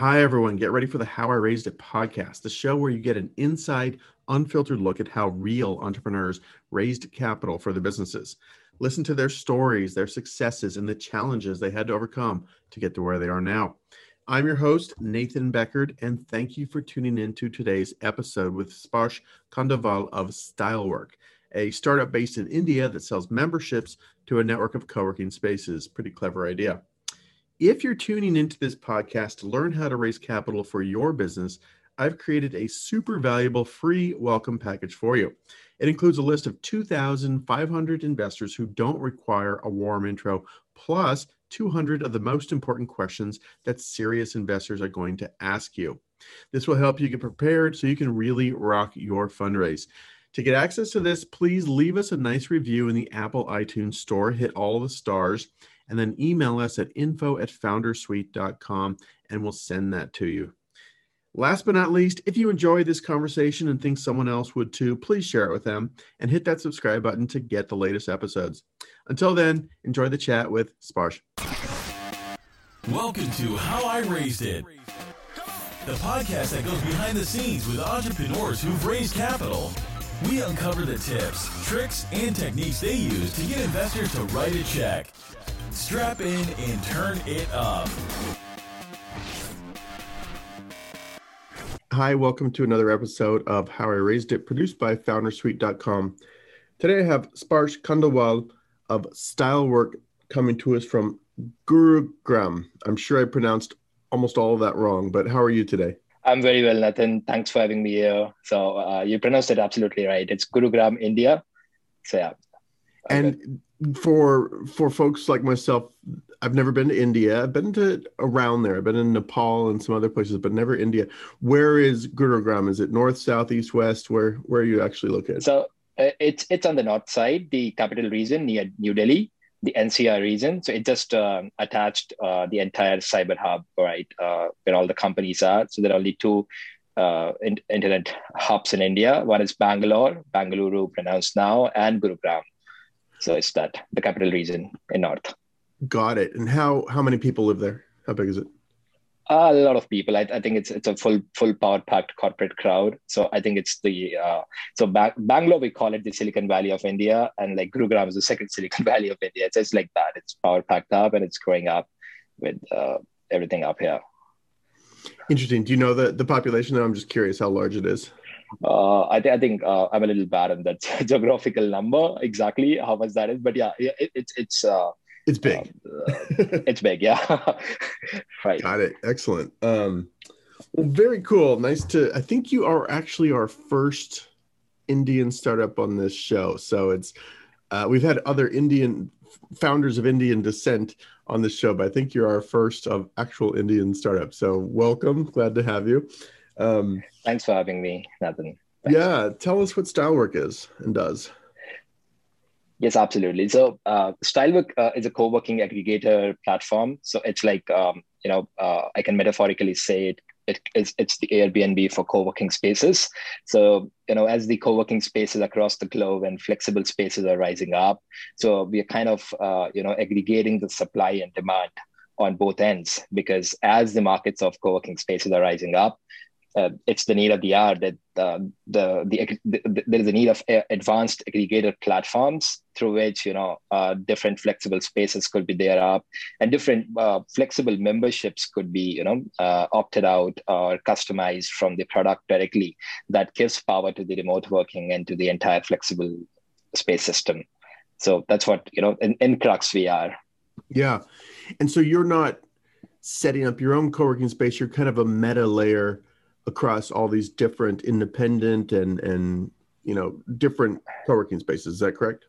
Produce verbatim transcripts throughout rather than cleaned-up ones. Hi, everyone. Get ready for the How I Raised It podcast, the show where you get an inside, unfiltered look at how real entrepreneurs raised capital for their businesses. Listen to their stories, their successes, and the challenges they had to overcome to get to where they are now. I'm your host, Nathan Beckert, and thank you for tuning in to today's episode with Sparsh Kundawal of Stylework, a startup based in India that sells memberships to a network of co-working spaces. Pretty clever idea. If you're tuning into this podcast to learn how to raise capital for your business, I've created a super valuable free welcome package for you. It includes a list of two thousand five hundred investors who don't require a warm intro, plus two hundred of the most important questions that serious investors are going to ask you. This will help you get prepared so you can really rock your fundraise. To get access to this, please leave us a nice review in the Apple iTunes Store, hit all the stars, and then email us at info at foundersuite dot com, and we'll send that to you. Last but not least, if you enjoyed this conversation and think someone else would too, please share it with them and hit that subscribe button to get the latest episodes. Until then, enjoy the chat with Sparsh. Welcome to How I Raised It, the podcast that goes behind the scenes with entrepreneurs who've raised capital. We uncover the tips, tricks, and techniques they use to get investors to write a check. Strap in and turn it up. Hi, welcome to another episode of How I Raised It, produced by foundersuite dot com. Today I have Sparsh Kundawal of Stylework coming to us from Gurugram. I'm sure I pronounced almost all of that wrong, but how are you today? I'm very well, Nathan. Thanks for having me here. So uh, you pronounced it absolutely right. It's Gurugram, India. So yeah. And for for folks like myself, I've never been to India. I've been to around there. I've been in Nepal and some other places, but never India. Where is Gurugram? Is it north, south, east, west? Where where are you actually located? So uh, it's it's on the north side, the capital region near New Delhi, the N C R region. So it just um, attached uh, the entire cyber hub, right, uh, where all the companies are. So there are only two uh, in- internet hubs in India. One is Bangalore, Bangalore pronounced now, and Gurugram. So it's that, the capital region in north. Got it. And how how many people live there? How big is it? A lot of people. I, I think it's it's a full full power packed corporate crowd. So I think it's the uh, so ba- Bangalore we call it the Silicon Valley of India, and like Gurugram is the second Silicon Valley of India. It's just like that. It's power packed up, and it's growing up with uh, everything up here. Interesting. Do you know the the population? Though I'm just curious how large it is. Uh, I, th- I think uh, I'm a little bad on that geographical number, exactly how much that is. But yeah, it, it's it's uh, it's big. Uh, it's big, yeah. Right. Got it. Excellent. Um, well, very cool. Nice to. I think you are actually our first Indian startup on this show. So it's uh, we've had other Indian founders of Indian descent on this show, but I think you're our first of actual Indian startup. So welcome. Glad to have you. Um, Thanks for having me, Nathan. Thanks. Yeah, tell us what Stylework is and does. Yes, absolutely. So uh, Stylework uh, is a co-working aggregator platform. So it's like, um, you know, uh, I can metaphorically say it, it it's, it's the Airbnb for co-working spaces. So, you know, as the co-working spaces across the globe and flexible spaces are rising up, so we are kind of, uh, you know, aggregating the supply and demand on both ends, because as the markets of co-working spaces are rising up, Uh, it's the need of the hour that uh, the, the, the, the there is a need of advanced aggregator platforms through which, you know, uh, different flexible spaces could be there up, and different uh, flexible memberships could be, you know, uh, opted out or customized from the product directly. That gives power to the remote working and to the entire flexible space system. So that's what, you know, in, in crux we are. Yeah. And so you're not setting up your own co-working space. You're kind of a meta layer across all these different independent and, and you know, different co-working spaces. Is that correct?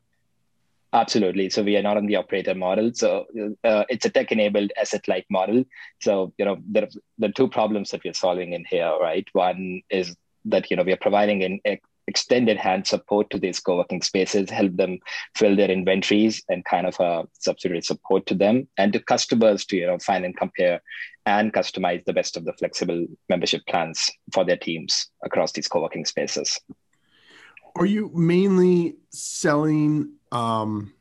Absolutely. So we are not on the operator model. So uh, it's a tech-enabled asset-light model. So, you know, there are, there are two problems that we're solving in here, right? One is that, you know, we are providing an ex- extended hand support to these co-working spaces, help them fill their inventories and kind of a subsidiary support to them and to customers to, you know, find and compare and customize the best of the flexible membership plans for their teams across these co-working spaces. Are you mainly selling um,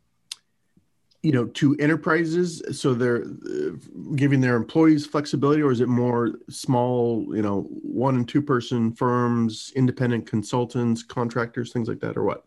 you know, to enterprises, so they're giving their employees flexibility, or is it more small, you know, one and two person firms, independent consultants, contractors, things like that, or what?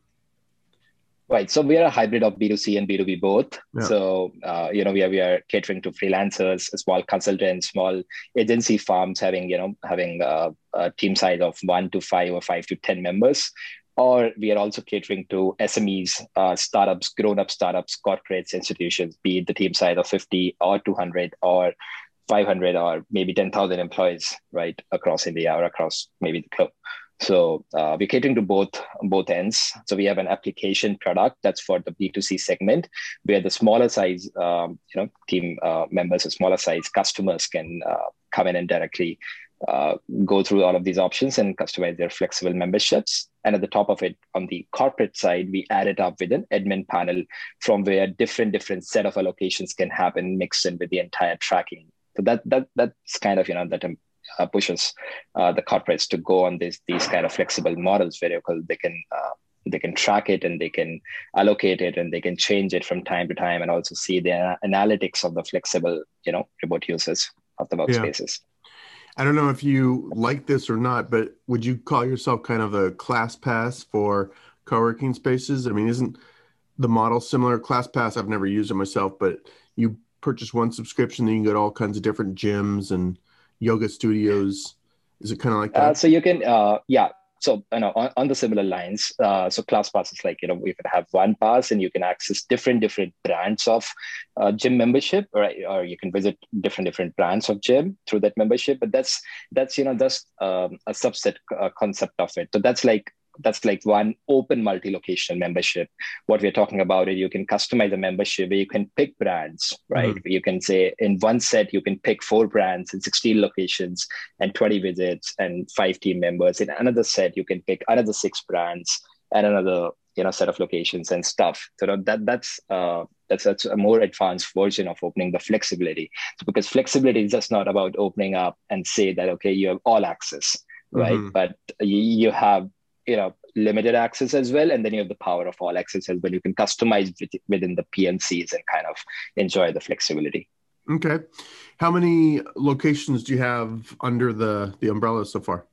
Right. So we are a hybrid of B two C and B two B both. Yeah. So, uh, you know, we are, we are catering to freelancers, small consultants, small agency firms having, you know, having a, a team size of one to five or five to ten members. Or we are also catering to S M Es, uh, startups, grown-up startups, corporates, institutions, be it the team size of fifty or two hundred or five hundred or maybe ten thousand employees, right, across India or across maybe the globe. So uh, we're catering to both both ends. So we have an application product that's for the B two C segment, where the smaller size, um, you know, team uh, members or smaller size customers can uh, come in and directly uh, go through all of these options and customize their flexible memberships. And at the top of it, on the corporate side, we add it up with an admin panel from where different different set of allocations can happen, mixed in with the entire tracking. So that that that's kind of, you know, that. Um, Uh, pushes uh, the corporates to go on this, these kind of flexible models where they can uh, they can track it and they can allocate it and they can change it from time to time, and also see the analytics of the flexible, you know, remote users of the workspaces. Yeah. I don't know if you like this or not, but would you call yourself kind of a ClassPass for co-working spaces? I mean, isn't the model similar? ClassPass, I've never used it myself, but you purchase one subscription, then you can go to all kinds of different gyms and yoga studios. Is it kind of like that? Uh, so you can, uh, yeah. So you know, on, on the similar lines, uh, so ClassPass is like, you know, you can have one pass and you can access different, different brands of uh, gym membership, right? Or you can visit different, different brands of gym through that membership. But that's, that's you know, that's um, a subset uh, concept of it. So that's like, that's like one open multi-location membership. What we're talking about is you can customize a membership where you can pick brands, right? Mm-hmm. You can say in one set, you can pick four brands and sixteen locations and twenty visits and five team members. In another set, you can pick another six brands and another, you know, set of locations and stuff. So that that's uh, that's that's a more advanced version of opening the flexibility. Because flexibility is just not about opening up and say that, okay, you have all access, right? Mm-hmm. But you, you have, you know, limited access as well. And then you have the power of all access as well. You can customize within the P M Cs and kind of enjoy the flexibility. Okay. How many locations do you have under the, the umbrella so far?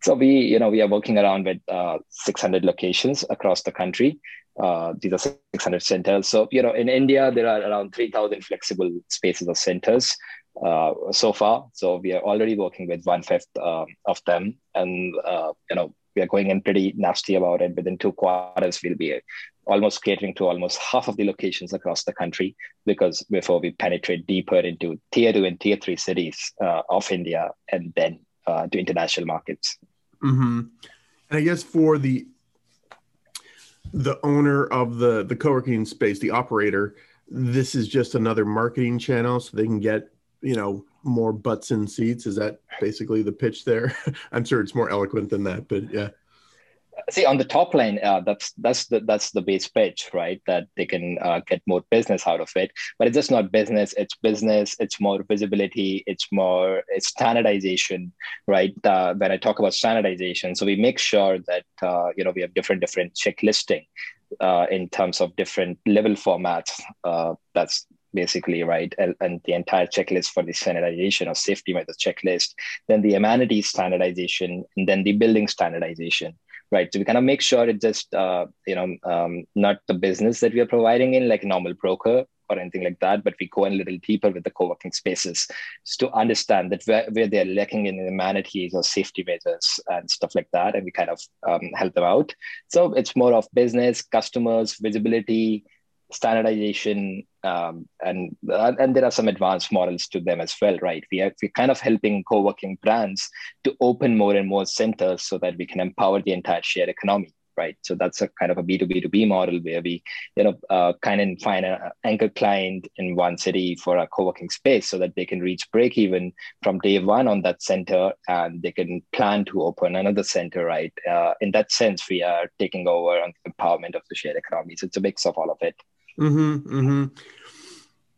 So we, you know, we are working around with uh, six hundred locations across the country. Uh, these are six hundred centers. So, you know, in India, there are around three thousand flexible spaces or centers uh, so far. So we are already working with one fifth uh, of them. And, uh, you know, we are going in pretty nasty about it. Within two quarters, we'll be almost catering to almost half of the locations across the country, because before we penetrate deeper into tier two and tier three cities uh, of India, and then uh, to international markets. Mm-hmm. And I guess for the the owner of the, the co-working space, the operator, this is just another marketing channel so they can get, you know, more butts in seats. Is that basically the pitch there? I'm sure it's more eloquent than that, but yeah. See, on the top line, uh, that's that's the that's the base pitch, right? That they can uh, get more business out of it. But it's just not business; it's business. It's more visibility. It's more it's standardization, right? Uh, when I talk about standardization, so we make sure that uh, you know, we have different different checklisting uh, in terms of different level formats. Uh, that's basically, right, and, and the entire checklist for the standardization of safety methods checklist, then the amenities standardization, and then the building standardization, right? So we kind of make sure it's just, uh, you know, um, not the business that we are providing in like a normal broker or anything like that, but we go in a little deeper with the co-working spaces to understand that where, where they're lacking in amenities or safety measures and stuff like that, and we kind of um, help them out. So it's more of business, customers, visibility, standardization, um, and and there are some advanced models to them as well, right? We are we're kind of helping co-working brands to open more and more centers so that we can empower the entire shared economy, right? So that's a kind of a B two B two B model where we, you know, uh, kind of find an anchor client in one city for a co-working space so that they can reach break even from day one on that center, and they can plan to open another center, right? Uh, in that sense, we are taking over on the empowerment of the shared economy. So it's a mix of all of it. Mm-hmm, mm-hmm.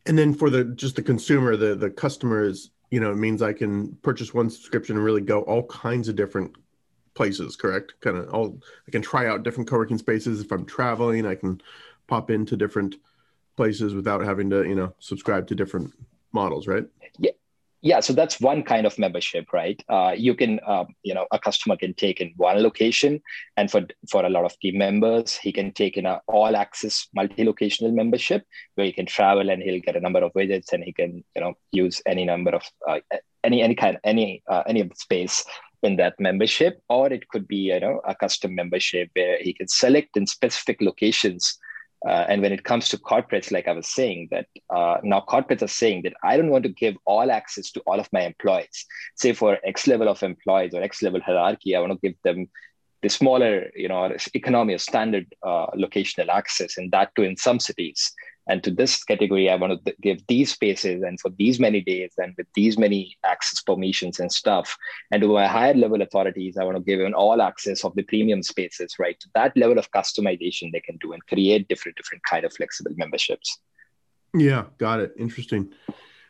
And then for the just the consumer, the the customers, you know, it means I can purchase one subscription and really go all kinds of different places, correct? Kind of all I can try out different co-working spaces. If I'm traveling, I can pop into different places without having to, you know, subscribe to different models, right? Yeah. Yeah, so that's one kind of membership, right? Uh, you can, uh, you know, a customer can take in one location, and for for a lot of team members, he can take in an all-access multi-locational membership where he can travel and he'll get a number of widgets, and he can, you know, use any number of uh, any any kind any uh, any space in that membership. Or it could be, you know, a custom membership where he can select in specific locations. Uh, and when it comes to corporates, like I was saying, that uh, now corporates are saying that I don't want to give all access to all of my employees. Say for X level of employees or X level hierarchy, I want to give them the smaller, you know, economy or standard uh, locational access, and that too in some cities. And to this category, I want to give these spaces and for these many days and with these many access permissions and stuff. And to my higher level authorities, I want to give an all access of the premium spaces, right? So that level of customization they can do and create different, different kind of flexible memberships. Yeah, got it. Interesting.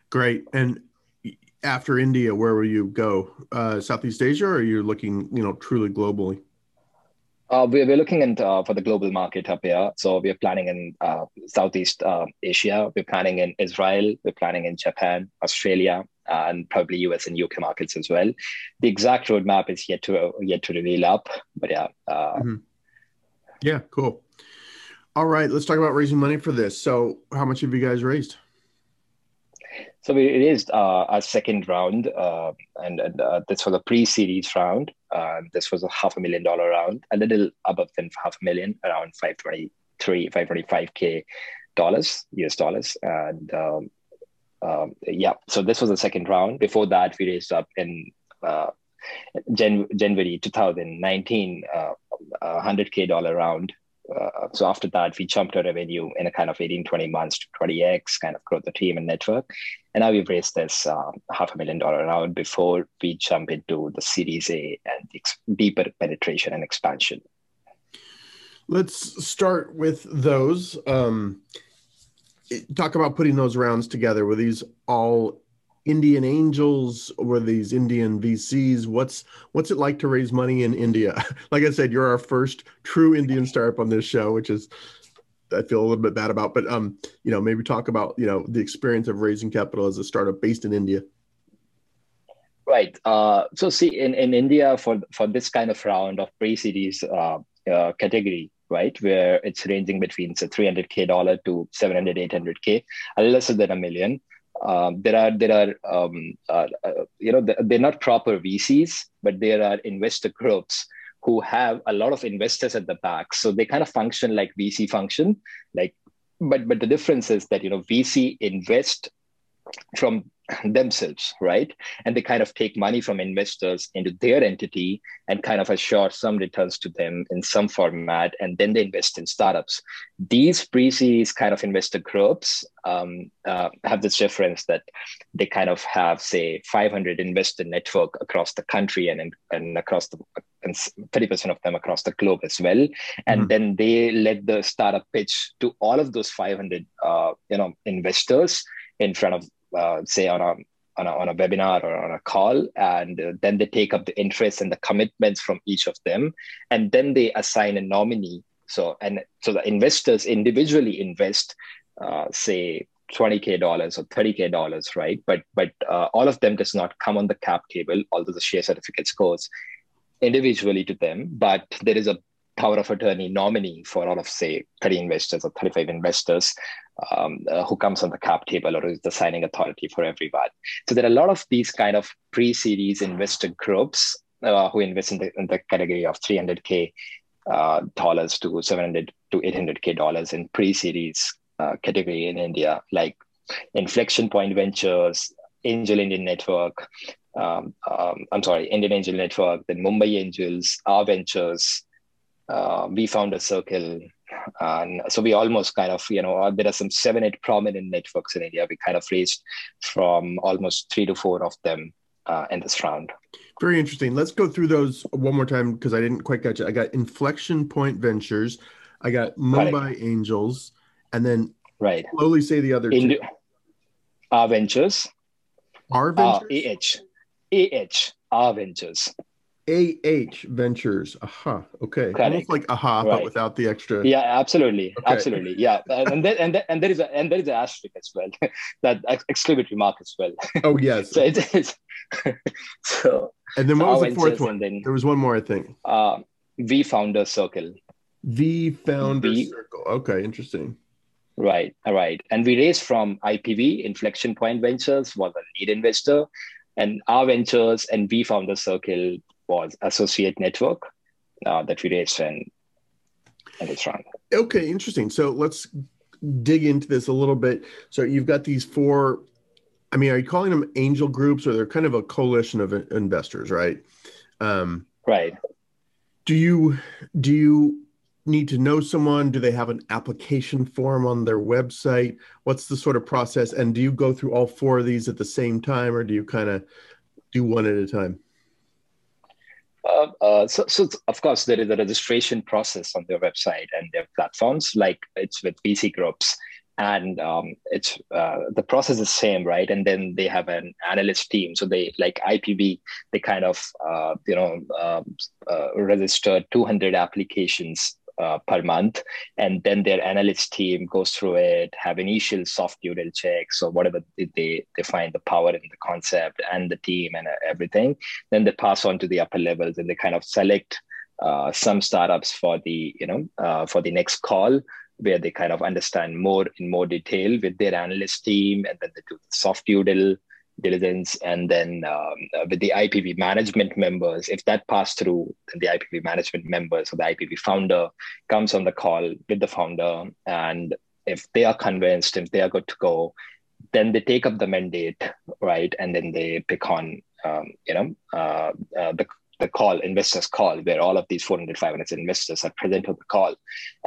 Great. And after India, where will you go? Uh, Southeast Asia, or are you looking, you know, truly globally? Uh, we're, we're looking at, uh, for the global market up here. So we're planning in uh, Southeast uh, Asia. We're planning in Israel. We're planning in Japan, Australia, uh, and probably U S and U K markets as well. The exact roadmap is yet to uh, yet to reveal up, but yeah. Uh, mm-hmm. Yeah, cool. All right, let's talk about raising money for this. So how much have you guys raised? So we raised uh, our second round, uh, and, and uh, this was a pre-series round. Uh, this was a half a million dollar round, a little above than half a million, around five twenty-three, five twenty-five K dollars, U S dollars. And um, um, yeah, so this was the second round. Before that, we raised up in uh, Jan- January two thousand nineteen, uh, a one hundred K dollar round. Uh, so after that, we jumped our revenue in a kind of eighteen, twenty months to twenty X, kind of growth the team and network. And now we've raised this uh, half a million dollar round before we jump into the Series A and ex- deeper penetration and expansion. Let's start with those. Um, talk about putting those rounds together. Were these all Indian angels? Were these Indian V Cs? What's what's it like to raise money in India? Like I said, you're our first true Indian startup on this show, which is I feel a little bit bad about. But um, you know, maybe talk about you know the experience of raising capital as a startup based in India. Right. Uh, so see, in, in India for for this kind of round of pre-series uh, uh, category, right, where it's ranging between say three hundred K dollar to seven hundred, eight hundred K, a lesser than a million. Um, there are, there are, um, uh, uh, you know, they're not proper V Cs, but there are investor groups who have a lot of investors at the back. So they kind of function like V C function, like, but, but the difference is that, you know, V C invest from themselves, right? And they kind of take money from investors into their entity and kind of assure some returns to them in some format, and then they invest in startups. These pre-series kind of investor groups um, uh, have this difference that they kind of have, say, five hundred investor network across the country and, and across the and thirty percent of them across the globe as well. And mm-hmm. then they let the startup pitch to all of those five hundred uh, you know, investors in front of Uh, say on a, on a on a webinar or on a call, and uh, then they take up the interest and the commitments from each of them, and then they assign a nominee. So and so the investors individually invest, uh, say twenty K dollars or thirty K dollars, right? But but uh, all of them does not come on the cap table, although the share certificates goes individually to them. But there is a power of attorney nominee for all of say thirty investors or thirty-five investors. Um, uh, who comes on the cap table or is the signing authority for everyone. So there are a lot of these kind of pre-series investor groups uh, who invest in the, in the category of three hundred K uh, dollars to seven hundred to eight hundred K dollars in pre-series uh, category in India, like Inflection Point Ventures, Angel Indian Network, um, um, I'm sorry, Indian Angel Network, then Mumbai Angels, Our Ventures, uh, WeFounder Circle. And so we almost kind of, you know, there are some seven, eight prominent networks in India. We kind of raised from almost three to four of them uh, in this round. Very interesting. Let's go through those one more time because I didn't quite catch it. I got Inflection Point Ventures. I got Mumbai right. Angels. And then right. slowly say the other Indi- two. Our Ventures. Our Ventures? Uh, A H. A H. Our Ventures. A H Ventures. Aha. Okay. Correct. Almost like aha, right. But without the extra. Yeah, absolutely. Okay. Absolutely. Yeah. and then, and then, and there is a, and there is an asterisk as well, that exclamatory mark as well. Oh, yes. so it's, it's so. And then so what was the fourth one? Then, there was one more, I think. Uh, WeFounder Circle. WeFounder we, Circle. Okay. Interesting. Right. All right. And we raised from I P V, Inflection Point Ventures, was a lead investor, and Our Ventures and WeFounder Circle was associate network uh, that we raised and, and it's run. Okay, interesting. So let's dig into this a little bit. So you've got these four, I mean, are you calling them angel groups, or they're kind of a coalition of investors, right? Um, right. Do you, do you need to know someone? Do they have an application form on their website? What's the sort of process? And do you go through all four of these at the same time, or do you kind of do one at a time? Uh, uh, so, so, of course, there is a registration process on their website and their platforms, like it's with V C groups. And um, it's uh, the process is same, right? And then they have an analyst team. So they, like I P V, they kind of, uh, you know, uh, uh, register two hundred applications uh, per month. And then their analyst team goes through it, have initial soft noodle checks or whatever they, they find the power in the concept and the team and everything. Then they pass on to the upper levels and they kind of select uh, some startups for the, you know, uh, for the next call, where they kind of understand more in more detail with their analyst team, and then they do the soft doodle diligence, and then um, with the I P V management members, if that passed through, then the I P V management members or the I P V founder comes on the call with the founder, and if they are convinced, if they are good to go, then they take up the mandate, right? And then they pick on, um, you know, uh, uh, the the call, investors call, where all of these four hundred, five hundred investors are present on the call.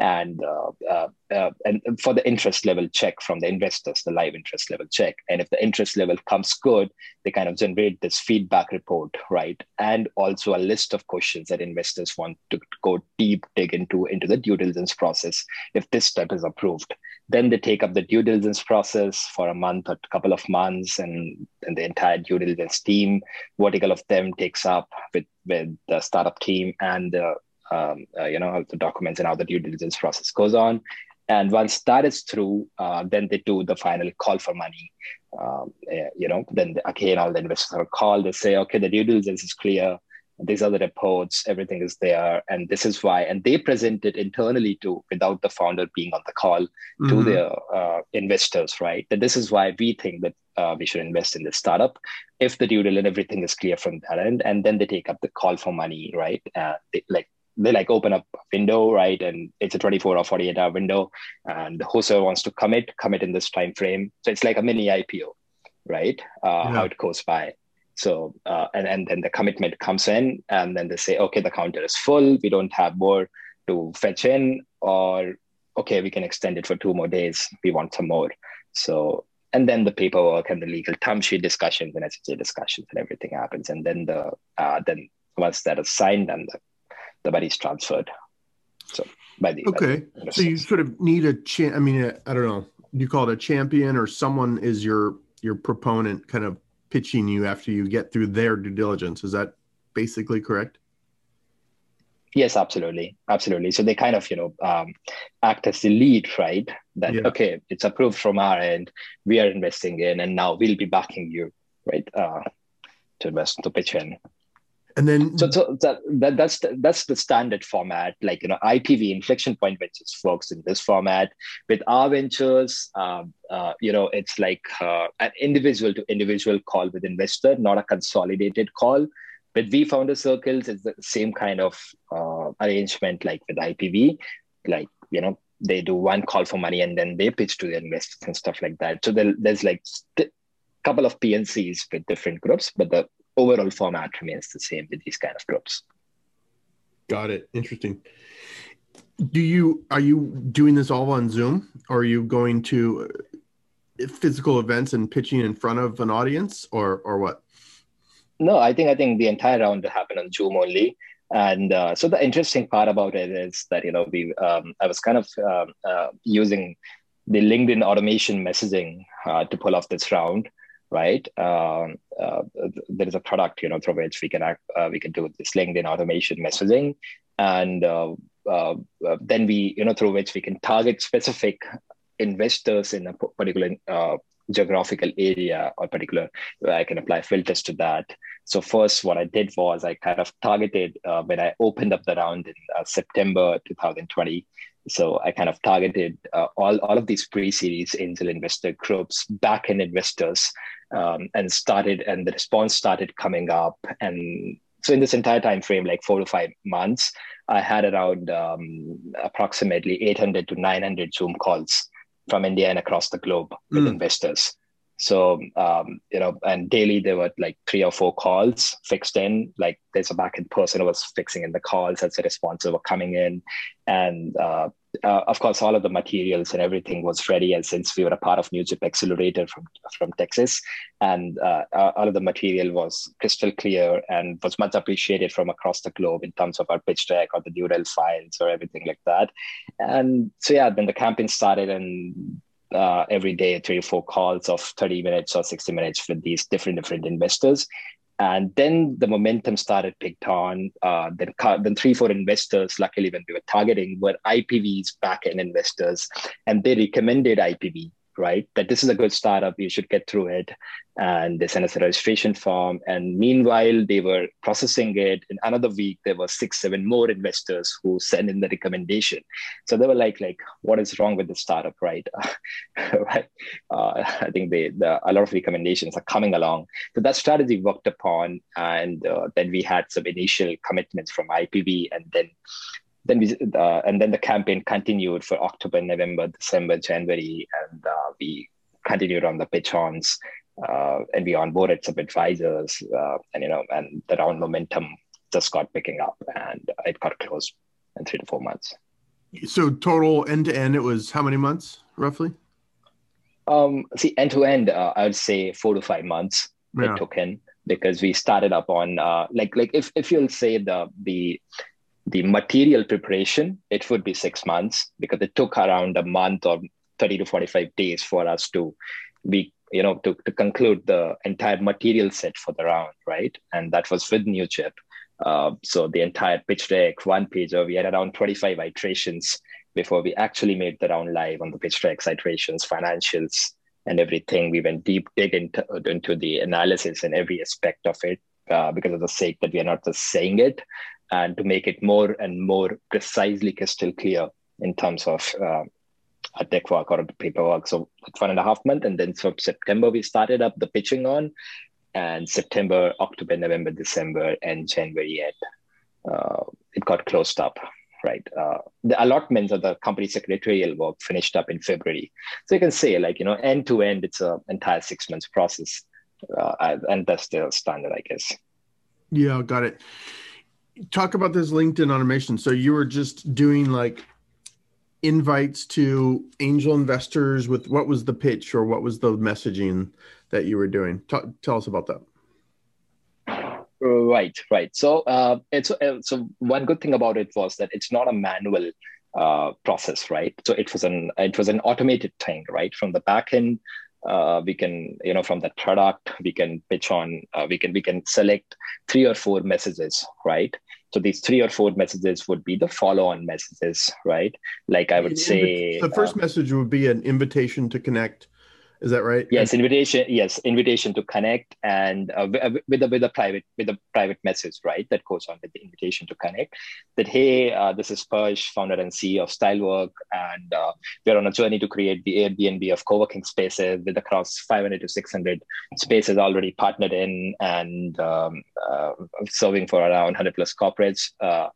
And uh, uh, uh, and for the interest level check from the investors, the live interest level check. And if the interest level comes good, they kind of generate this feedback report, right? And also a list of questions that investors want to go deep, dig into, into the due diligence process. If this step is approved, then they take up the due diligence process for a month or a couple of months, and, and the entire due diligence team, vertical of them, takes up with, with the startup team and uh, um, uh, you know, the documents and how the due diligence process goes on. And once that is through, uh, then they do the final call for money. Um, uh, you know, then again, all the investors are called. They say, okay, the due diligence is clear. These are the reports, everything is there, and this is why. And they present it internally too, without the founder being on the call, mm-hmm. to their uh, investors, right? That this is why we think that uh, we should invest in this startup. If the due diligence, everything is clear from that end, and then they take up the call for money, right? Uh, they, like they like open up a window, right? And it's a twenty-four or forty-eight hour window, and whoever wants to commit, commit in this time frame. So it's like a mini I P O, right? Uh, yeah. How it goes by. So, uh, and, and then the commitment comes in, and then they say, okay, the counter is full. We don't have more to fetch in, or, okay, we can extend it for two more days. We want some more. So, and then the paperwork and the legal term sheet discussions and S H A discussions and everything happens. And then the, uh, then once that is signed, then the, the money is transferred. So by the, okay. By the, the so you sort of need a champ. I mean, a, I don't know, you call it a champion, or someone is your, your proponent kind of pitching you after you get through their due diligence. Is that basically correct? Yes, absolutely. Absolutely. So they kind of, you know, um, act as the lead, right? That, yeah. Okay, it's approved from our end. We are investing in, and now we'll be backing you, right? Uh, to invest, to pitch in. And then, so, so that, that that's the, that's the standard format. Like, you know, I P V, Inflection Point Ventures, works in this format. With Our Ventures, um, uh, you know, it's like uh, an individual to individual call with investor, not a consolidated call. With WeFounder Circles, it's the same kind of uh, arrangement like with I P V. Like, you know, they do one call for money, and then they pitch to the investors and stuff like that. So there, there's like a couple of P N Cs with different groups, but the overall format remains the same with these kind of groups. Got it. Interesting. Do you, are you doing this all on Zoom? Or are you going to physical events and pitching in front of an audience, or, or what? No, I think, I think the entire round happened on Zoom only. And uh, so the interesting part about it is that, you know, we, um, I was kind of um, uh, using the LinkedIn automation messaging uh, to pull off this round. right? Um, uh, there is a product, you know, through which we can act, uh, we can do this LinkedIn automation messaging, and uh, uh, then we, you know, through which we can target specific investors in a particular uh, geographical area or particular. I can apply filters to that. So first, what I did was I kind of targeted uh, when I opened up the round in uh, September twenty twenty. So I kind of targeted uh, all, all of these pre-series angel investor groups, back-end investors, um, and started, and the response started coming up. And so in this entire time frame, like four to five months, I had around um, approximately eight hundred to nine hundred Zoom calls from India and across the globe with mm. investors. So, um, you know, and daily there were like three or four calls fixed in, like there's a back-end person who was fixing in the calls as the responses were coming in. And uh, uh, of course, all of the materials and everything was ready. And since we were a part of NewChip Accelerator from, from Texas, and uh, all of the material was crystal clear and was much appreciated from across the globe in terms of our pitch deck or the neural files or everything like that. And so, yeah, then the campaign started, and Uh, every day, three or four calls of thirty minutes or sixty minutes with these different, different investors. And then the momentum started picked on. Uh, then, then three, four investors, luckily when we were targeting, were I P Vs, back-end investors, and they recommended I P V, right? That this is a good startup, you should get through it. And they sent us a registration form. And meanwhile, they were processing it. In another week, there were six, seven more investors who sent in the recommendation. So they were like, like, what is wrong with the startup, right? Right? Uh, I think they, the, a lot of recommendations are coming along. So that strategy worked upon. And uh, then we had some initial commitments from I P V, and then Then we uh, and then the campaign continued for October, November, December, January, and uh, we continued on the pitch-ons, uh, and we onboarded some advisors, uh, and you know, and the round momentum just got picking up, and it got closed in three to four months. So total end to end, it was how many months roughly? Um, see, end to end, uh, I would say four to five months. Yeah. It took in, because we started up on uh, like like if if you'll say the the The material preparation, it would be six months because it took around a month or thirty to forty-five days for us to be, you know, to, to conclude the entire material set for the round, right? And that was with NewChip. Uh, so the entire pitch deck, one pager, we had around twenty-five iterations before we actually made the round live on the pitch decks, iterations, financials, and everything. We went deep, dig into, into the analysis and every aspect of it, uh, because of the sake that we are not just saying it, and to make it more and more precisely crystal clear in terms of uh, a tech work or a paperwork. So one and a half month, and then from September, we started up the pitching on, and September, October, November, December, and January, it, uh, it got closed up, right? Uh, the allotments of the company secretarial work finished up in February. So you can say, like, you know, end to end, it's an entire six months process, uh, and that's still standard, I guess. Yeah, got it. Talk about this LinkedIn automation. So you were just doing like invites to angel investors with, what was the pitch or what was the messaging that you were doing? Talk, tell us about that. Right, right. So uh, it's uh, so one good thing about it was that it's not a manual uh, process, right? So it was an it was an automated thing, right? From the back end, uh, we can, you know, from the product, we can pitch on, uh, we can we can select three or four messages, right? So these three or four messages would be the follow-on messages, right? Like I would say, the first um, message would be an invitation to connect. Is that right? Yes, invitation. Yes, invitation to connect, and uh, with a with a private with a private message, right? That goes on with the invitation to connect. That, hey, uh, this is Sparsh, founder and C E O of Stylework, and uh, we're on a journey to create the Airbnb of co-working spaces with across five hundred to six hundred spaces already partnered in, and um, uh, serving for around one hundred plus corporates. Uh,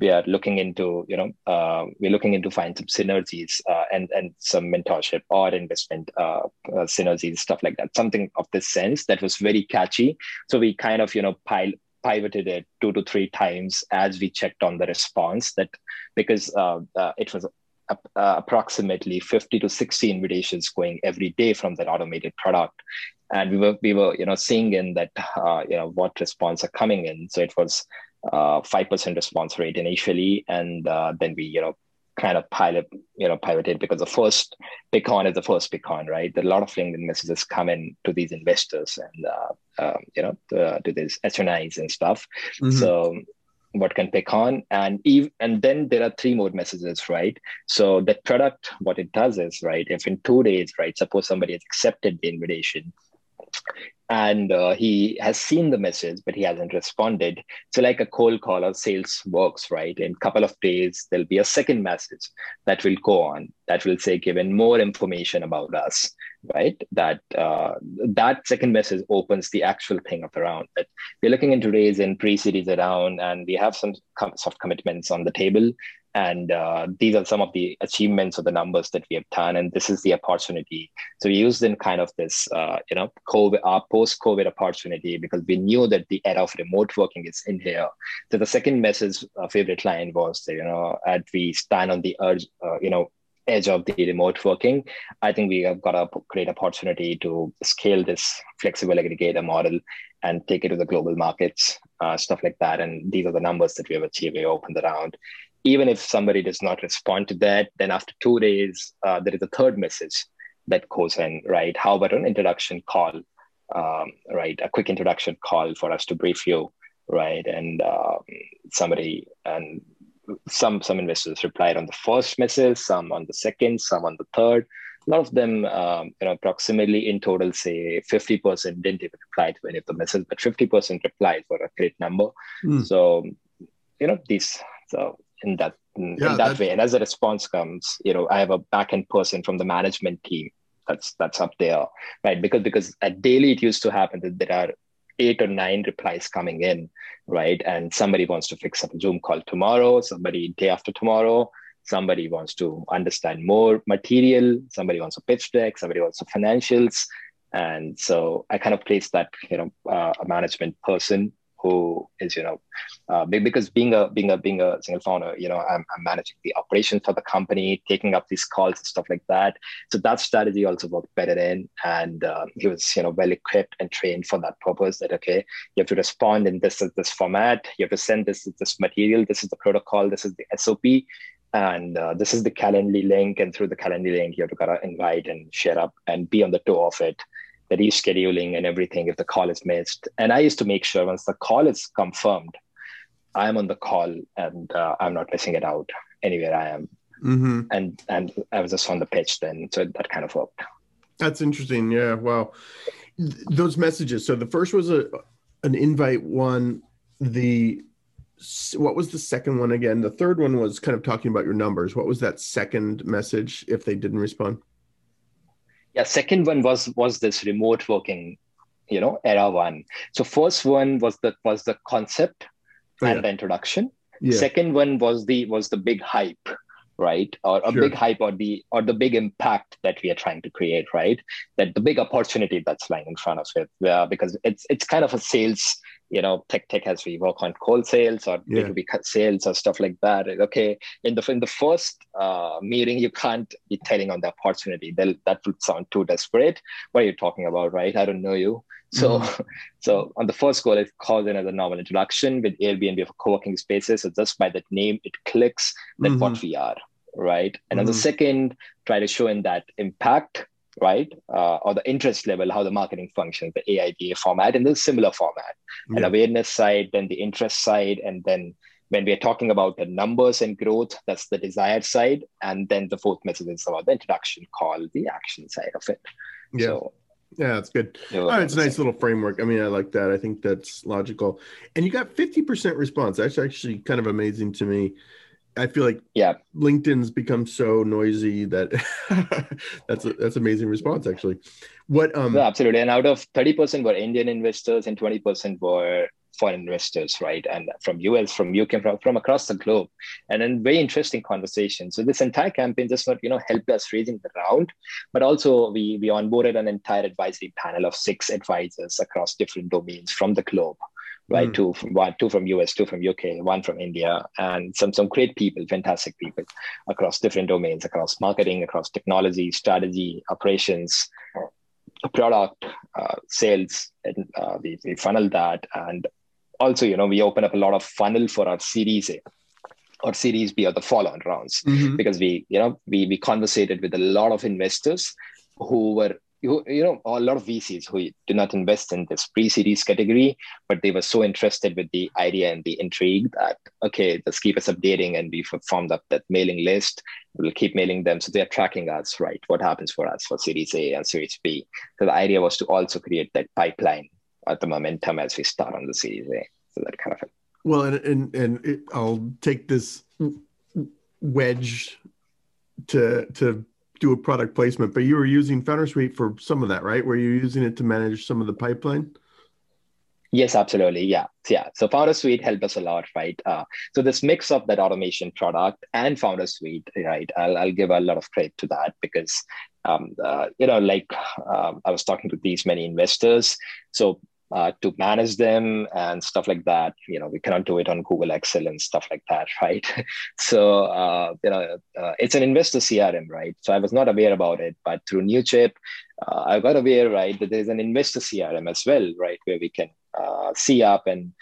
we are looking into, you know, uh, we're looking into find some synergies uh, and, and some mentorship or investment uh, uh, synergies, stuff like that. Something of this sense that was very catchy. So we kind of, you know, pil- pivoted it two to three times as we checked on the response, that because uh, uh, it was uh, approximately fifty to sixty invitations going every day from that automated product. And we were, we were, you know, seeing in that, uh, you know, what response are coming in. So it was, Uh, five percent response rate initially, and uh, then we, you know, kind of pilot, you know, pivoted because the first Bitcoin is the first Bitcoin, right? A lot of LinkedIn messages come in to these investors and, uh, um, you know, to, uh, to these S N Is and stuff. Mm-hmm. So what can Bitcoin? And even, and then there are three more messages, right? So the product, what it does is, right, if in two days, right, suppose somebody has accepted the invitation, and uh, he has seen the message, but he hasn't responded. So like a cold call or sales works, right? In a couple of days, there'll be a second message that will go on, that will say, given more information about us, right? That uh, that second message opens the actual thing of the round. But we're looking into raise in pre-series around, and we have some soft commitments on the table. And uh, these are some of the achievements or the numbers that we have done. And this is the opportunity. So we used in kind of this, uh, you know, COVID, our post-COVID opportunity, because we knew that the era of remote working is in here. So the second message, our favorite line was that, you know, as we stand on the urge, uh, you know, edge of the remote working, I think we have got a great opportunity to scale this flexible aggregator model and take it to the global markets, uh, stuff like that. And these are the numbers that we have achieved. We opened the round. Even if somebody does not respond to that, then after two days, uh, there is a third message that goes in, right? How about an introduction call, um, right? A quick introduction call for us to brief you, right? And uh, somebody, and some some investors replied on the first message, some on the second, some on the third. A lot of them, um, you know, approximately in total, say fifty percent didn't even reply to any of the messages, but fifty percent replied for a great number. Mm. So, you know, these, so, in that in, yeah, in that, that way. And as the response comes, you know, I have a back-end person from the management team that's that's up there, right? Because because at daily it used to happen that there are eight or nine replies coming in, right? And somebody wants to fix up a Zoom call tomorrow, somebody day after tomorrow, somebody wants to understand more material, somebody wants a pitch deck, somebody wants the financials. And so I kind of placed that, you know, uh, a management person who is, you know, uh, because being a being a being a single founder, you know, I'm, I'm managing the operations for the company, taking up these calls and stuff like that. So that strategy also worked better in, and um, he was, you know, well equipped and trained for that purpose. That okay, you have to respond in this this format, you have to send this this material, this is the protocol, this is the S O P, and uh, this is the Calendly link, and through the Calendly link, you have to kind of invite and share up and be on the toe of it. The rescheduling and everything if the call is missed. And I used to make sure once the call is confirmed, I'm on the call and uh, I'm not missing it out anywhere I am. Mm-hmm. And and I was just on the pitch then. So that kind of worked. That's interesting. Yeah. Wow. Those messages. So the first was a an invite one. The what was the second one again? The third one was kind of talking about your numbers. What was that second message if they didn't respond? Yeah, second one was was this remote working, you know, era one. So first one was the was the concept oh, and yeah. the introduction. Yeah. Second one was the was the big hype, right? Or a sure. big hype or the or the big impact that we are trying to create, right? That the big opportunity that's lying in front of it. Yeah, because it's it's kind of a sales, you know, tech tech as we work on cold sales or yeah. B two B sales or stuff like that. Okay, in the in the first uh, meeting, you can't be telling on the opportunity. They'll, that would sound too desperate. What are you talking about, right? I don't know you. So, mm-hmm. so on the first call, it's called in as a normal introduction with Airbnb for co-working spaces. So just by that name, it clicks that mm-hmm. what we are, right? And mm-hmm. on the second, try to show in that impact, right? Uh, or the interest level, how the marketing functions, the A I D A format, and the similar format, yeah. and awareness side, then the interest side. And then when we are talking about the numbers and growth, that's the desired side. And then the fourth message is about the introduction call, the action side of it. Yeah. So, yeah, that's good. It All right, it's a nice little framework. I mean, I like that. I think that's logical. And you got fifty percent response. That's actually kind of amazing to me. I feel like yeah. LinkedIn's become so noisy that that's a, that's amazing response actually. What um yeah, absolutely. And out of thirty percent were Indian investors and twenty percent were foreign investors, right? And from U S, from U K, from, from across the globe. And then very interesting conversation. So this entire campaign just not, you know, helped us raising the round, but also we we onboarded an entire advisory panel of six advisors across different domains from the globe. Right, mm. two from one, two from U S, two from U K, one from India, and some some great people, fantastic people, across different domains, across marketing, across technology, strategy, operations, product, uh, sales, and uh, we, we funnel that, and also, you know, we open up a lot of funnel for our series A, or Series B or the follow-on rounds, mm-hmm. because we, you know, we we conversated with a lot of investors who were, you, you know, a lot of V Cs who do not invest in this pre-series category, but they were so interested with the idea and the intrigue that, okay, let's keep us updating. And we've formed up that mailing list. We'll keep mailing them. So they're tracking us, right? What happens for us for Series A and Series B? So the idea was to also create that pipeline at the momentum as we start on the Series A. So that kind of it. Well, and and, and it, I'll take this wedge to to do a product placement, but you were using Foundersuite for some of that, right? Were you using it to manage some of the pipeline? Yes, absolutely. Yeah, yeah. So Foundersuite helped us a lot, right? Uh, so this mix of that automation product and Foundersuite, right? I'll I'll give a lot of credit to that because, um, uh, you know, like um, I was talking to these many investors, so. Uh, to manage them and stuff like that, you know, we cannot do it on Google Excel and stuff like that, right? So, uh, you know, uh, it's an investor C R M, right? So I was not aware about it, but through NewChip, uh, I got aware, right, that there's an investor C R M as well, right, where we can uh, see up and,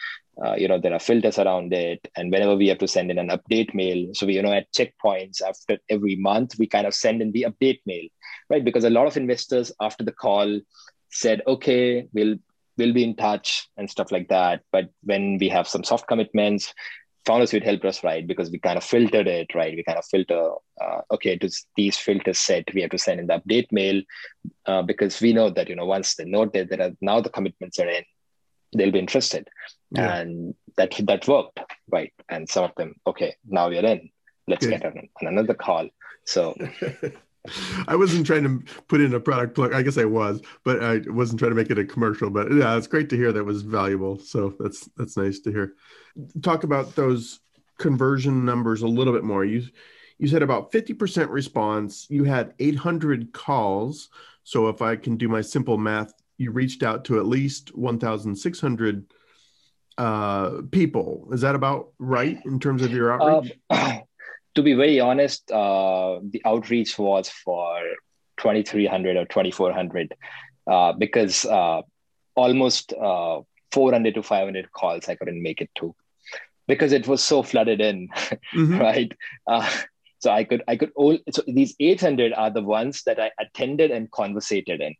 uh, you know, there are filters around it. And whenever we have to send in an update mail, so, we, you know, at checkpoints after every month, we kind of send in the update mail, right? Because a lot of investors after the call said, okay, we'll, we'll be in touch and stuff like that. But when we have some soft commitments, Foundersuite helped us, right? Because we kind of filtered it, right? We kind of filter, uh, okay, to these filters set, we have to send in the update mail uh, because we know that, you know, once they note that there are, now the commitments are in, they'll be interested. Yeah. And that that worked, right? And some of them, okay, now we're in, let's yeah. get on, on another call. So... I wasn't trying to put in a product plug. I guess I was, but I wasn't trying to make it a commercial. But yeah, it's great to hear that was valuable. So that's that's nice to hear. Talk about those conversion numbers a little bit more. You you said about fifty percent response. You had eight hundred calls. So if I can do my simple math, you reached out to at least one thousand six hundred uh, people. Is that about right in terms of your outreach? Um, To be very honest, uh, the outreach was for twenty-three hundred or twenty-four hundred uh, because uh, almost uh, four hundred to five hundred calls I couldn't make it to because it was so flooded in, mm-hmm. right? Uh, so I could, I could, all, so these eight hundred are the ones that I attended and conversated in.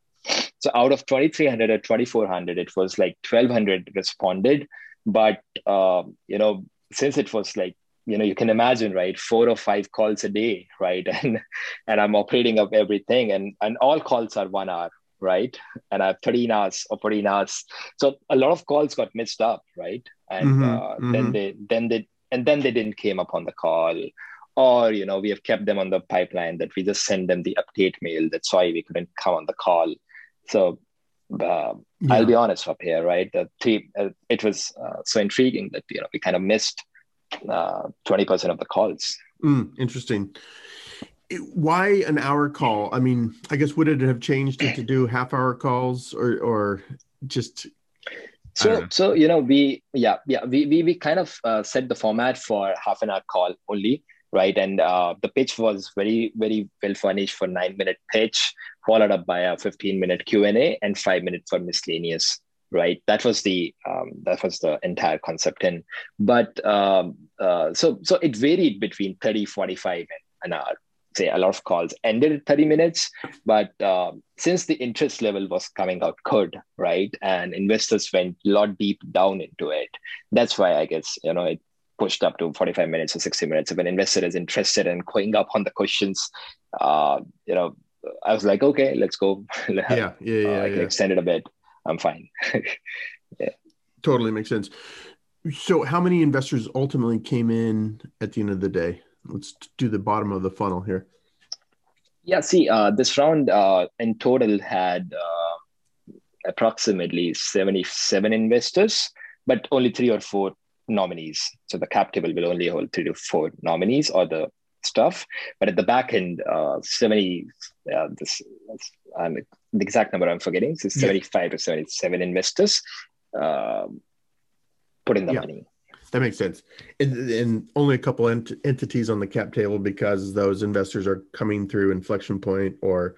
So out of twenty-three hundred or twenty-four hundred, it was like twelve hundred responded. But, uh, you know, since it was like, you know, you can imagine, right? Four or five calls a day, right? And and I'm operating up everything, and and all calls are one hour, right? And I have thirteen hours or fourteen hours, so a lot of calls got missed up, right? And mm-hmm, uh, mm-hmm. then they then they and then they didn't came up on the call, or you know, we have kept them on the pipeline that we just send them the update mail. That's why we couldn't come on the call. So. Uh, yeah. I'll be honest up here, right? The three, uh, it was uh, so intriguing that you know we kind of missed. Uh, twenty percent of the calls. Mm, interesting. It, why an hour call? I mean, I guess would it have changed it to do half hour calls or or just? So so you know we yeah yeah we we we kind of uh, set the format for half an hour call only, right? And uh, the pitch was very very well furnished for nine minute pitch, followed up by a fifteen minute Q and A and five minutes for miscellaneous. Right, that was the um, that was the entire concept, and but um, uh, so so it varied between thirty, forty-five, and an hour. Say a lot of calls ended at thirty minutes, but uh, since the interest level was coming out good, right, and investors went a lot deep down into it, that's why I guess you know it pushed up to forty-five minutes or sixty minutes. If an investor is interested in going up on the questions, uh, you know, I was like, okay, let's go. yeah, yeah, yeah, uh, I can yeah. extend it a bit. I'm fine. yeah. Totally makes sense. So how many investors ultimately came in at the end of the day? Let's do the bottom of the funnel here. Yeah, see, uh, this round uh, in total had uh, approximately seventy-seven investors, but only three or four nominees. So the cap table will only hold three to four nominees or the stuff. But at the back end, uh, seventy, uh, this, I'm the exact number I'm forgetting, so yeah. seventy-five to seventy-seven investors uh, put in the yeah. money. That makes sense. And, and only a couple ent- entities on the cap table because those investors are coming through Inflection Point or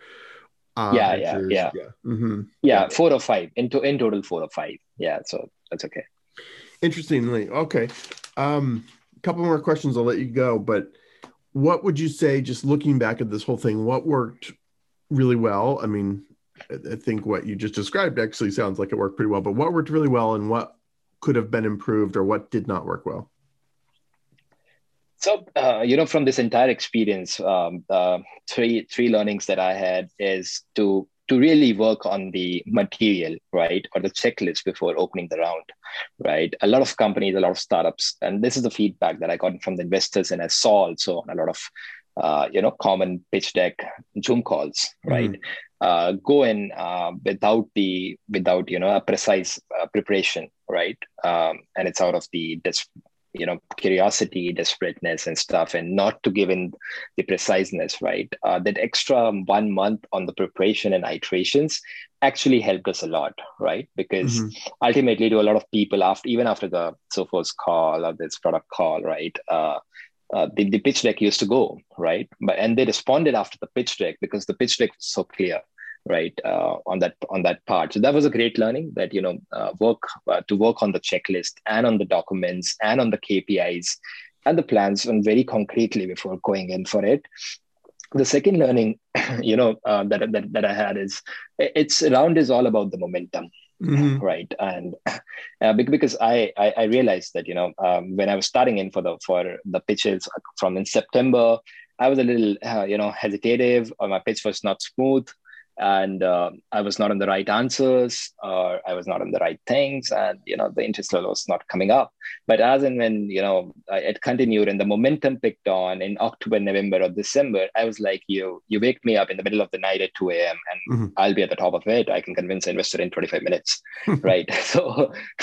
uh, yeah, yeah, yeah, yeah, mm-hmm. yeah, yeah, four or five in, to- in total, four or five. Yeah, so that's okay. Interestingly, okay. Um, couple more questions, I'll let you go. But what would you say, just looking back at this whole thing, what worked really well? I mean, I think what you just described actually sounds like it worked pretty well, but what worked really well and what could have been improved or what did not work well? So, uh, you know, from this entire experience, um, uh, three three learnings that I had is to to really work on the material, right, or the checklist before opening the round, right? A lot of companies, a lot of startups, and this is the feedback that I got from the investors, and I saw also on a lot of, uh, you know, common pitch deck Zoom calls, right? Mm-hmm. Uh, go in uh, without the without you know a precise uh, preparation, right? Um, and it's out of the dis- you know curiosity, desperateness, and stuff, and not to give in the preciseness, right? Uh, that extra one month on the preparation and iterations actually helped us a lot, right? Because mm-hmm. ultimately, to a lot of people, after even after the Sophos call or this product call, right? Uh, Uh, the, the pitch deck used to go, right? But and they responded after the pitch deck because the pitch deck was so clear, right? Uh, on that on that part. So that was a great learning that, you know, uh, work uh, to work on the checklist and on the documents and on the K P Is and the plans and very concretely before going in for it. The second learning, you know, uh, that, that that I had is it's round is all about the momentum. Mm-hmm. Right. And uh, because I, I, I realized that, you know, um, when I was starting in for the for the pitches from in September, I was a little, uh, you know, hesitative or my pitch was not smooth and uh, I was not on the right answers or I was not on the right things. And, you know, the interest level was not coming up. But as and when, you know, it continued and the momentum picked on in October, November or December, I was like, you you wake me up in the middle of the night at two a.m. and mm-hmm. I'll be at the top of it. I can convince an investor in twenty-five minutes, right? So,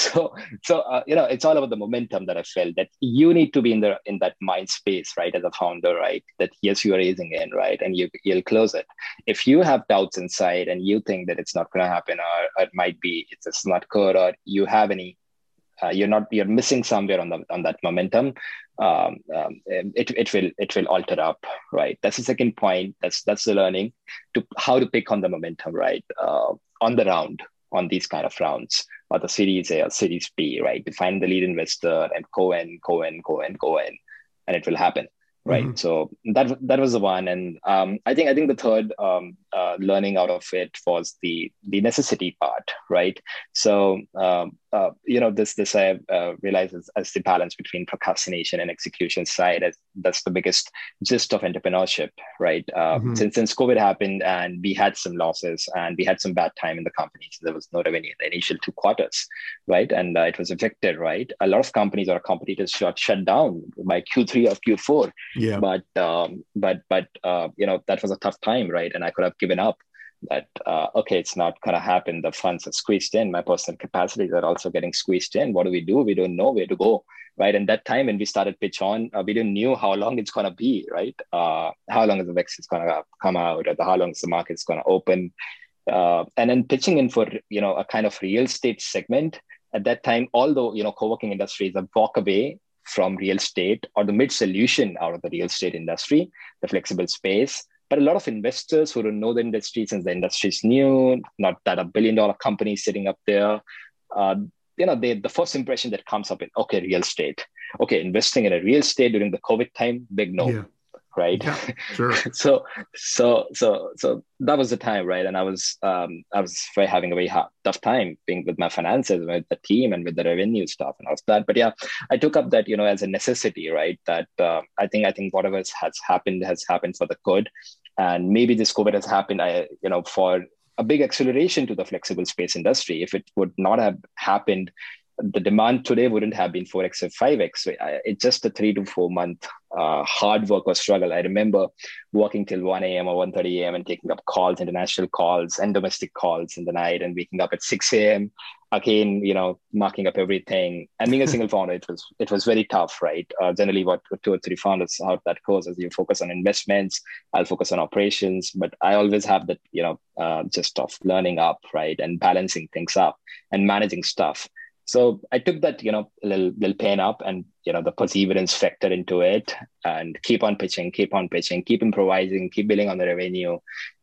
so, so uh, you know, it's all about the momentum that I felt that you need to be in the in that mind space, right? As a founder, right? That yes, you are raising in, right? And you, you'll close it. If you have doubts inside and you think that it's not going to happen or, or it might be, it's, it's not good or you have any, Uh, you're not. You're missing somewhere on the on that momentum. Um, um, it it will it will alter up, right? That's the second point. That's that's the learning to how to pick on the momentum, right? Uh, on the round, on these kind of rounds, or the series A or series B, right? To find the lead investor and go in, go in, go in, go in, and it will happen, right? Mm-hmm. So that that was the one, and um, I think I think the third um, uh, learning out of it was the the necessity part, right? So. Um, Uh, you know, this this I uh, realized as, as the balance between procrastination and execution side. As, that's the biggest gist of entrepreneurship, right? Uh, mm-hmm. Since since COVID happened and we had some losses and we had some bad time in the company, so there was no revenue in the initial two quarters, right? And uh, it was affected, right? A lot of companies or competitors got shut down by Q three or Q four. Yeah. But um, but but uh, you know, that was a tough time, right? And I could have given up. That, uh, okay, it's not going to happen. The funds are squeezed in. My personal capacities are also getting squeezed in. What do we do? We don't know where to go, right? And that time when we started pitch on, uh, we didn't know how long it's going to be, right? Uh, how long is the vaccine going to come out? Or the, how long is the market going to open? Uh, and then pitching in for, you know, a kind of real estate segment at that time, although, you know, co-working industry is a walk away from real estate or the mid solution out of the real estate industry, the flexible space. But a lot of investors who don't know the industry since the industry is new, not that a billion dollar company sitting up there, uh, you know, they, the first impression that comes up in, okay, real estate. Okay, investing in a real estate during the COVID time, big no, yeah. right? Yeah, sure. so, so, so, so that was the time, right? And I was, um, I was very, having a very hard, tough time being with my finances, with the team and with the revenue stuff and all of that. But yeah, I took up that, you know, as a necessity, right? That uh, I think, I think whatever has happened has happened for the good. And maybe this COVID has happened, I, you know, for a big acceleration to the flexible space industry. If it would not have happened, the demand today wouldn't have been four x or five x. So I, it's just a three to four month uh, hard work or struggle. I remember working till one a.m. or one thirty a.m. and taking up calls, international calls and domestic calls in the night and waking up at six a.m. Again, you know, marking up everything. And being a single founder, it was it was very tough, right? Uh, generally, what two or three founders, how that goes is you focus on investments, I'll focus on operations, but I always have that, you know, uh, just of learning up, right? And balancing things up and managing stuff. So I took that, you know, little little pain up and, you know, the perseverance factor into it and keep on pitching, keep on pitching, keep improvising, keep building on the revenue,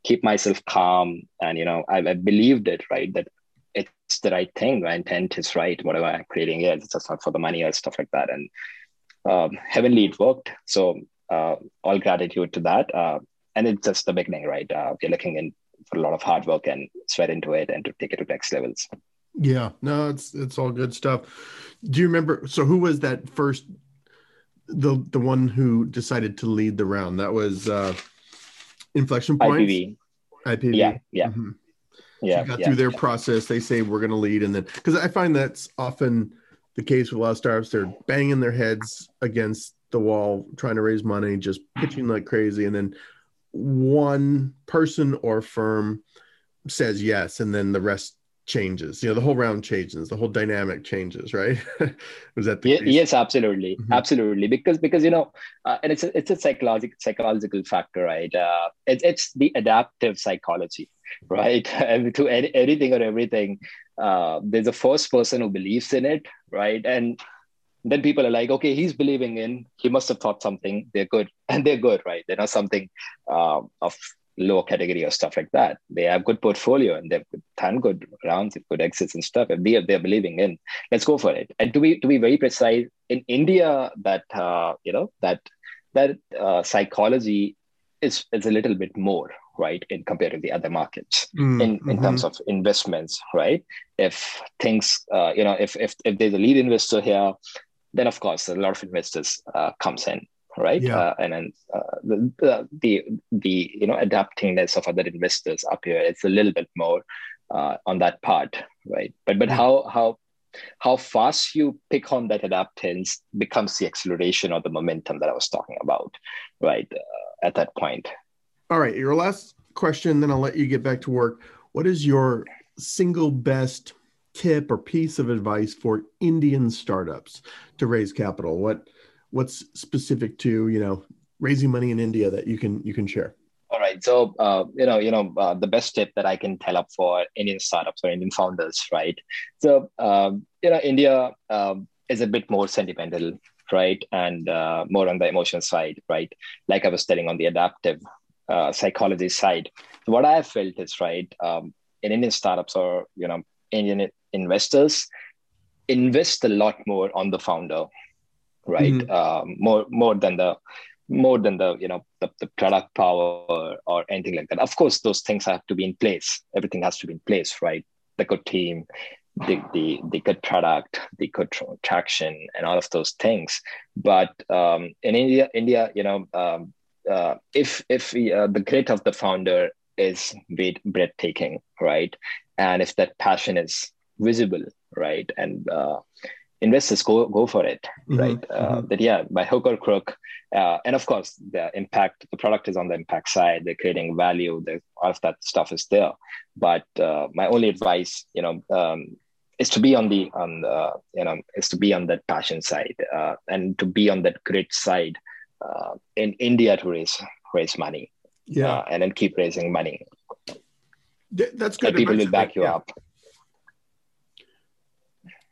keep myself calm. And, you know, I, I believed it, right? That it's the right thing. My intent is right. Whatever I'm creating is, it's just not for the money or stuff like that. And um, heavenly it worked. So uh, all gratitude to that. Uh, and it's just the beginning, right? Uh, we're looking in for a lot of hard work and sweat into it and to take it to next levels. Yeah, no, it's it's all good stuff. Do you remember, so who was that first, the the one who decided to lead the round? That was uh, Inflection Point? I P V. I P V. Yeah, yeah. Mm-hmm. Yeah, so you got yeah, through their yeah. process. They say we're going to lead, and then because I find that's often the case with a lot of startups, they're banging their heads against the wall, trying to raise money, just pitching like crazy, and then one person or firm says yes, and then the rest changes. You know, the whole round changes, the whole dynamic changes, right? Was that the yeah, case? Yes, absolutely, mm-hmm. absolutely, because because you know, uh, and it's a, it's a psychological psychological factor, right? Uh, it's it's the adaptive psychology. Right, and to ed- anything or everything, uh, there's a first person who believes in it, right? And then people are like, okay, he's believing in, he must have thought something, they're good, and they're good, right? They're not something uh, of lower category or stuff like that. They have good portfolio and they've done good rounds, good exits and stuff. If they are, they're believing in, let's go for it. And to be to be very precise, in India, that uh, you know that that uh, psychology is is a little bit more. Right, in compared to the other markets, mm, in, in mm-hmm. terms of investments, right? If things, uh, you know, if, if if there's a lead investor here, then of course a lot of investors uh, comes in, right? Yeah. Uh, and then uh, the, the the you know adaptingness of other investors up here, it's a little bit more uh, on that part, right? But but yeah. how how how fast you pick on that adaptance becomes the acceleration or the momentum that I was talking about, right? Uh, at that point. All right, your last question, then I'll let you get back to work. What is your single best tip or piece of advice for Indian startups to raise capital? What what's specific to, you know, raising money in India that you can you can share? All right, so uh, you know you know uh, the best tip that I can tell up for Indian startups or Indian founders, right? So um, you know, India um, is a bit more sentimental, right, and uh, more on the emotional side, right? Like I was telling on the adaptive. Uh, psychology side. So what I have felt is right um, in Indian startups or you know Indian investors invest a lot more on the founder, right? Mm-hmm. Uh, more more than the more than the you know the, the product power or, or anything like that. Of course, those things have to be in place. Everything has to be in place, right? The good team, the the, the good product, the good traction, and all of those things. But um, in India, India, you know. Um, Uh, if if uh, the grit of the founder is breathtaking, right, and if that passion is visible, right, and uh, investors go go for it, mm-hmm. right, uh, mm-hmm. that yeah, by hook or crook, uh, and of course the impact, the product is on the impact side, they're creating value, all of that stuff is there. But uh, my only advice, you know, um, is to be on the on the you know is to be on that passion side uh, and to be on that grit side. Uh, in India to raise raise money, yeah, uh, and then keep raising money. D- that's good. That people will back you yeah. up.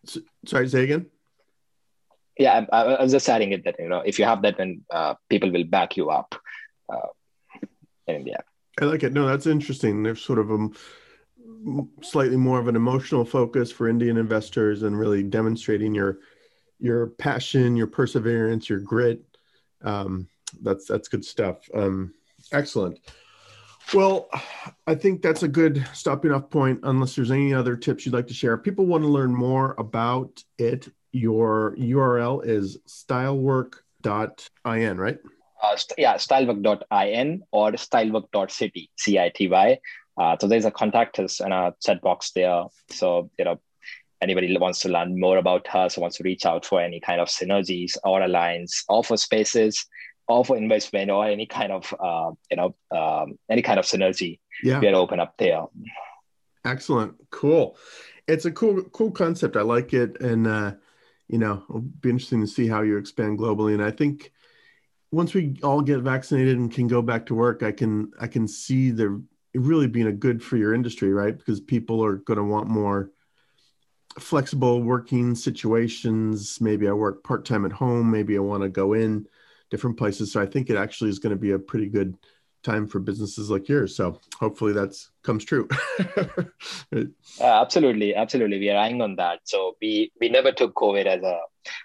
So, sorry, say again. Yeah, I, I was just adding it that you know if you have that, then uh, people will back you up. Uh, in India, I like it. No, that's interesting. There's sort of a slightly more of an emotional focus for Indian investors, and really demonstrating your your passion, your perseverance, your grit. Um, that's, that's good stuff. Um, excellent. Well, I think that's a good stopping off point, unless there's any other tips you'd like to share. If people want to learn more about it, your U R L is stylework dot in, right? Uh, st- yeah. stylework dot in or stylework dot city, C I T Y. Uh, so there's a contact us and a chat box there. So, you know, anybody wants to learn more about us, wants to reach out for any kind of synergies or alliance, or for spaces, or for investment, or any kind of uh, you know um, any kind of synergy, yeah. we are open up there. Excellent, cool. It's a cool cool concept. I like it, and uh, you know, it'll be interesting to see how you expand globally. And I think once we all get vaccinated and can go back to work, I can I can see the it really being a good for your industry, right? Because people are going to want more flexible working situations. Maybe I work part-time at home. Maybe I want to go in different places. So I think it actually is going to be a pretty good time for businesses like yours. So hopefully that's comes true. Right. uh, absolutely. Absolutely. We are eyeing on that. So we, we never took COVID as a,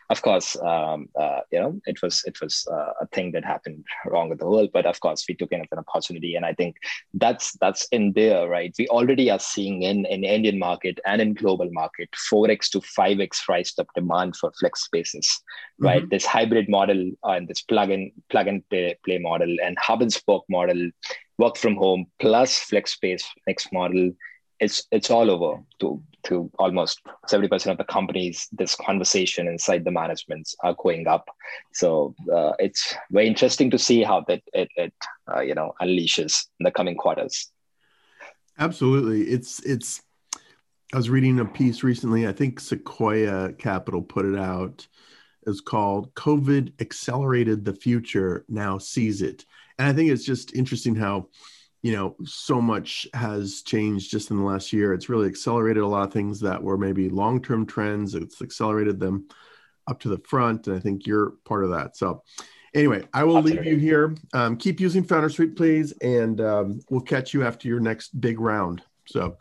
of course, um, uh, you know, it was, it was uh, a thing that happened wrong with the world, but of course we took it as an opportunity. And I think that's, that's in there, right? We already are seeing in, in Indian market and in global market, four X to five X rise of demand for flex spaces, right? Mm-hmm. This hybrid model uh, and this plug and plug and play, play model and hub and spoke model, work from home plus flex space next model, it's it's all over to to almost seventy percent of the companies. This conversation inside the managements are going up, so uh, it's very interesting to see how that it, it uh, you know unleashes in the coming quarters. Absolutely, it's it's. I was reading a piece recently. I think Sequoia Capital put it out. It's called "COVID Accelerated the Future, Now Seize It." And I think it's just interesting how, you know, so much has changed just in the last year. It's really accelerated a lot of things that were maybe long-term trends. It's accelerated them up to the front. And I think you're part of that. So anyway, I will leave you here. Um, keep using Foundersuite, please. And um, we'll catch you after your next big round. So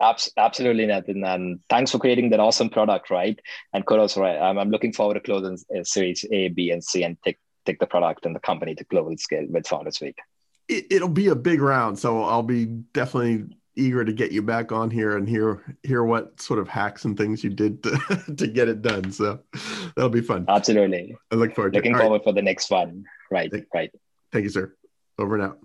absolutely, Nathan. And thanks for creating that awesome product, right? And kudos, right? I'm, I'm looking forward to closing series A, B, and C and take take the product and the company to global scale with Foundersuite. It, it'll be a big round, so I'll be definitely eager to get you back on here and hear hear what sort of hacks and things you did to, to get it done. So that'll be fun. Absolutely. I look forward to it. Looking forward for the next one. Right, right. Thank you, sir. Over and out.